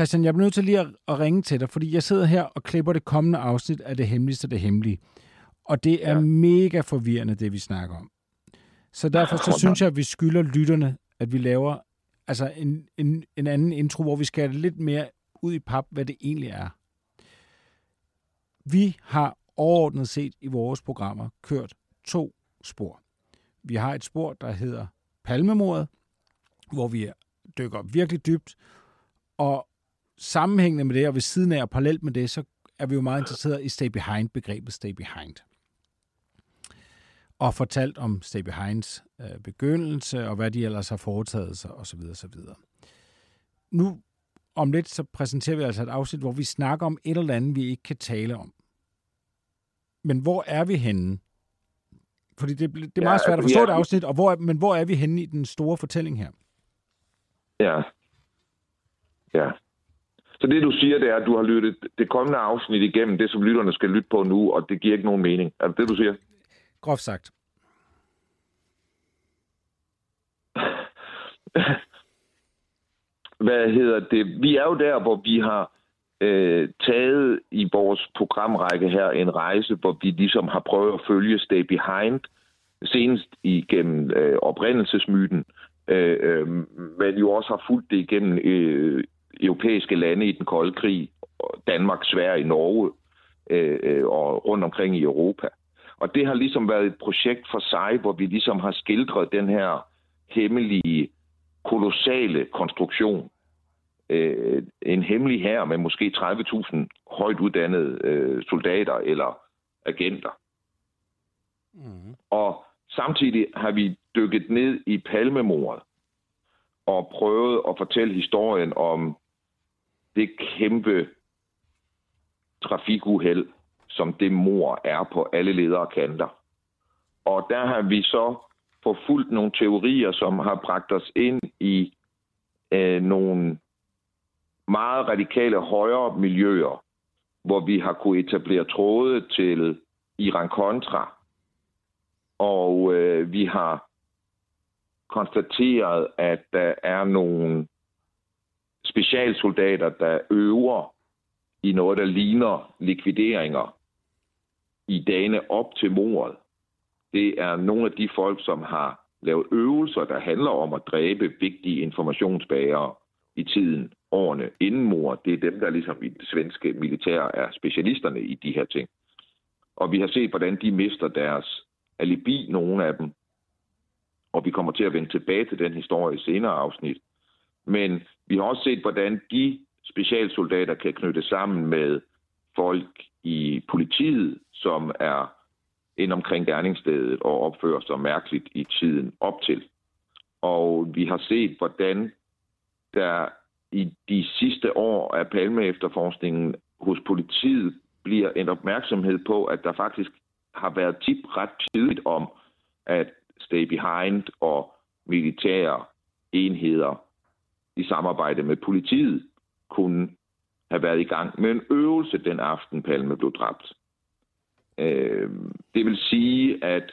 Christian, jeg bliver nødt til lige at ringe til dig, fordi jeg sidder her og klipper det kommende afsnit af Det Hemmeligste af det hemmelige. Og det er mega forvirrende, det vi snakker om. Så derfor så synes jeg, at vi skylder lytterne, at vi laver altså en anden intro, hvor vi skal lidt mere ud i pap, hvad det egentlig er. Vi har overordnet set i vores programmer kørt 2 spor. Vi har et spor, der hedder Palmemordet, hvor vi dykker virkelig dybt, og sammenhængende med det, og ved siden af og parallelt med det, så er vi jo meget interesserede i Stay Behind, begrebet Stay Behind. Og fortalt om Stay Behinds begyndelse, og hvad de ellers har foretaget sig, osv. osv. Nu om lidt, så præsenterer vi altså et afsnit, hvor vi snakker om et eller andet, vi ikke kan tale om. Men hvor er vi henne? Fordi det er meget svært at forstå et afsnit, og hvor er vi henne i den store fortælling her? Ja. Så det, du siger, det er, at du har lyttet det kommende afsnit igennem, det som lytterne skal lytte på nu, og det giver ikke nogen mening. Er det det, du siger? Groft sagt. Hvad hedder det? Vi er jo der, hvor vi har taget i vores programrække her en rejse, hvor vi ligesom har prøvet at følge Stay Behind, senest igennem oprindelsesmyten, men jo også har fulgt det igennem europæiske lande i den kolde krig, Danmark, Sverige, Norge og rundt omkring i Europa. Og det har ligesom været et projekt for sig, hvor vi ligesom har skildret den her hemmelige, kolossale konstruktion. En hemmelig hær med måske 30.000 højt uddannede soldater eller agenter. Mm. Og samtidig har vi dykket ned i Palmemordet og prøvet at fortælle historien om det kæmpe trafikuheld, som det mord er på alle ledere kanter. Og der har vi så forfulgt nogle teorier, som har bragt os ind i nogle meget radikale højre miljøer, hvor vi har kunnet etablere tråde til Iran-Contra. Og vi har konstateret, at der er nogle specialsoldater, der øver i noget, der ligner likvideringer i dagene op til mordet. Det er nogle af de folk, som har lavet øvelser, der handler om at dræbe vigtige informationsbærere i tiden, årene inden mordet. Det er dem, der ligesom i det svenske militær er specialisterne i de her ting. Og vi har set, hvordan de mister deres alibi, nogle af dem. Og vi kommer til at vende tilbage til den historie i senere afsnit. Men vi har også set, hvordan de specialsoldater kan knytte sammen med folk i politiet, som er ind omkring gerningsstedet og opfører sig mærkeligt i tiden op til. Og vi har set, hvordan der i de sidste år af Palme-efterforskningen hos politiet bliver en opmærksomhed på, at der faktisk har været tip ret tidligt om, at Stay Behind og militære enheder i samarbejde med politiet kunne have været i gang med en øvelse den aften, Palme blev dræbt. Det vil sige, at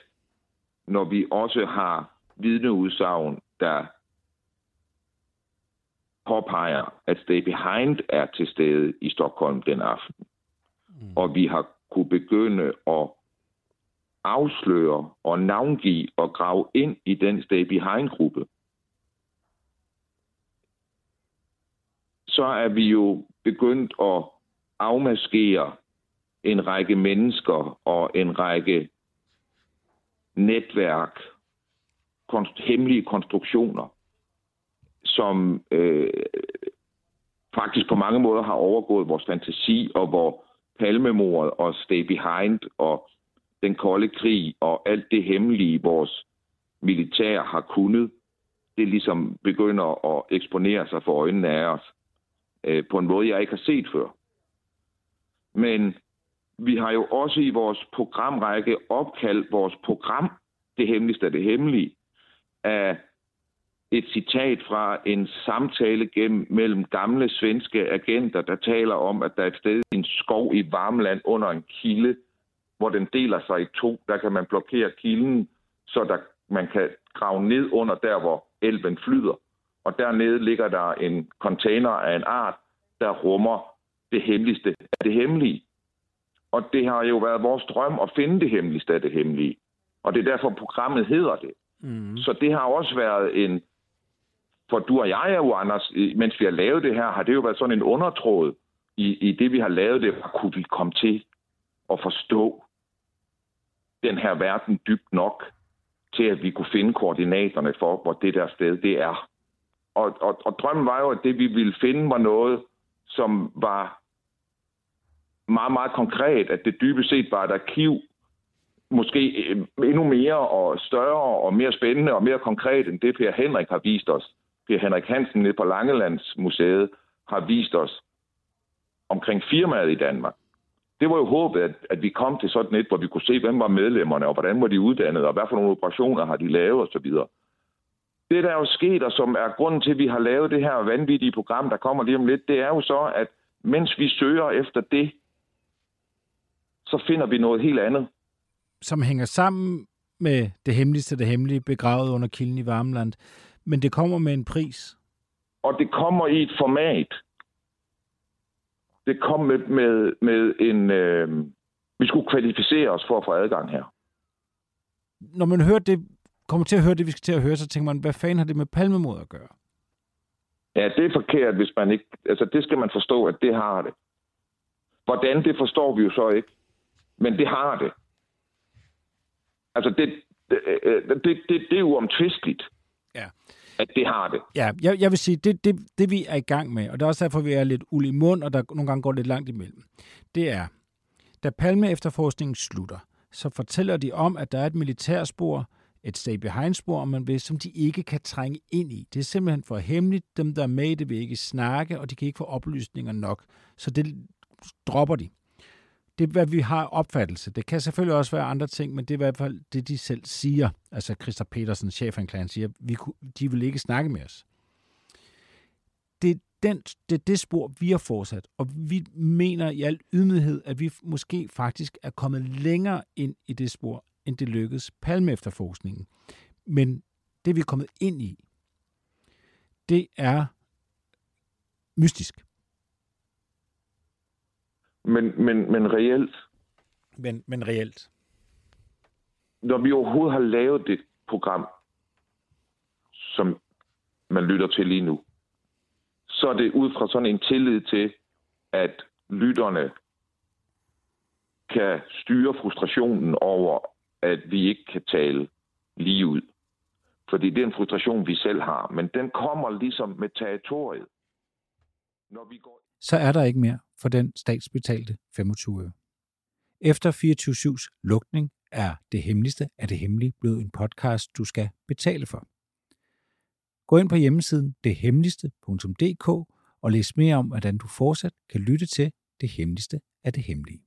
når vi også har vidneudsagn, der påpeger, at Stay Behind er til stede i Stockholm den aften, og vi har kunne begynde at afsløre og navngive og grave ind i den Stay Behind-gruppe, så er vi jo begyndt at afmaskere en række mennesker og en række netværk, hemmelige konstruktioner, som faktisk på mange måder har overgået vores fantasi, og hvor Palmemordet og Stay Behind og den kolde krig og alt det hemmelige, vores militær har kunnet, det ligesom begynder at eksponere sig for øjnene af os på en måde, jeg ikke har set før. Men vi har jo også i vores programrække opkaldt vores program Det Hemmeligste af det hemmelige af et citat fra en samtale mellem gamle svenske agenter, der taler om, at der er et sted i en skov i Värmeland under en kilde, hvor den deler sig i to. Der kan man blokere kilden, så man kan grave ned under der, hvor elven flyder. Og dernede ligger der en container af en art, der rummer det hemmeligste af det hemmelige. Og det har jo været vores drøm at finde det hemmeligste af det hemmelige. Og det er derfor, programmet hedder det. Mm. Så det har også været en... For du og jeg er jo, Anders, mens vi har lavet det her, har det jo været sådan en undertråd i det, vi har lavet det. Kunne vi komme til at forstå den her verden dybt nok, til at vi kunne finde koordinaterne for, hvor det der sted det er. Og drømmen var jo, at det, vi ville finde, var noget, som var meget, meget konkret. At det dybest set var et arkiv, måske endnu mere og større og mere spændende og mere konkret, end det Per Henrik har vist os. Per Henrik Hansen nede på Langelandsmuseet har vist os omkring firmaet i Danmark. Det var jo håbet, at vi kom til sådan et, hvor vi kunne se, hvem var medlemmerne, og hvordan var de uddannet, og hvad for nogle operationer har de lavet, og så videre. Det, der er jo sket, og som er grunden til, at vi har lavet det her vanvittige program, der kommer lige om lidt, det er jo så, at mens vi søger efter det, så finder vi noget helt andet. Som hænger sammen med det hemmeligste af det hemmelige, begravet under kilden i Värmeland. Men det kommer med en pris. Og det kommer i et format. Det kom med en... vi skulle kvalificere os for at få adgang her. Når man hører det, kommer til at høre det, vi skal til at høre, så tænker man, hvad fanden har det med palmemordet at gøre? Ja, det er forkert, hvis man ikke... Altså, det skal man forstå, at det har det. Hvordan, det forstår vi jo så ikke. Men det har det. Altså, det er jo uomtvisteligt. Ja. At det har det. Ja, jeg vil sige, det vi er i gang med, og det er også derfor, vi er lidt uld i mund, og der nogle gange går lidt langt imellem, det er, da Palme-efterforskningen slutter, så fortæller de om, at der er et militærspor, et stay behind-spor, om man vil, som de ikke kan trænge ind i. Det er simpelthen for hemmeligt. Dem, der er med i det, vil ikke snakke, og de kan ikke få oplysninger nok. Så det dropper de. Det er, hvad vi har opfattelse. Det kan selvfølgelig også være andre ting, men det er i hvert fald det, de selv siger. Altså Christoph Petersen, chefanklageren, siger, de vil ikke snakke med os. Det er det spor, vi har fortsat. Og vi mener i al ydmyghed, at vi måske faktisk er kommet længere ind i det spor, end det lykkedes palme-efterforskningen. Men det, vi er kommet ind i, det er mystisk. Men reelt. Men reelt. Når vi overhovedet har lavet det program, som man lytter til lige nu, så er det ud fra sådan en tillid til, at lytterne kan styre frustrationen over, at vi ikke kan tale lige ud. Fordi det er en frustration, vi selv har. Men den kommer ligesom med territoriet. Når vi går... Så er der ikke mere for den statsbetalte 25 øre. Efter 24/7's lukning er Det Hemmeligste af det Hemmelige blevet en podcast, du skal betale for. Gå ind på hjemmesiden dethemmeligste.dk og læs mere om, hvordan du fortsat kan lytte til Det Hemmeligste af det Hemmelige.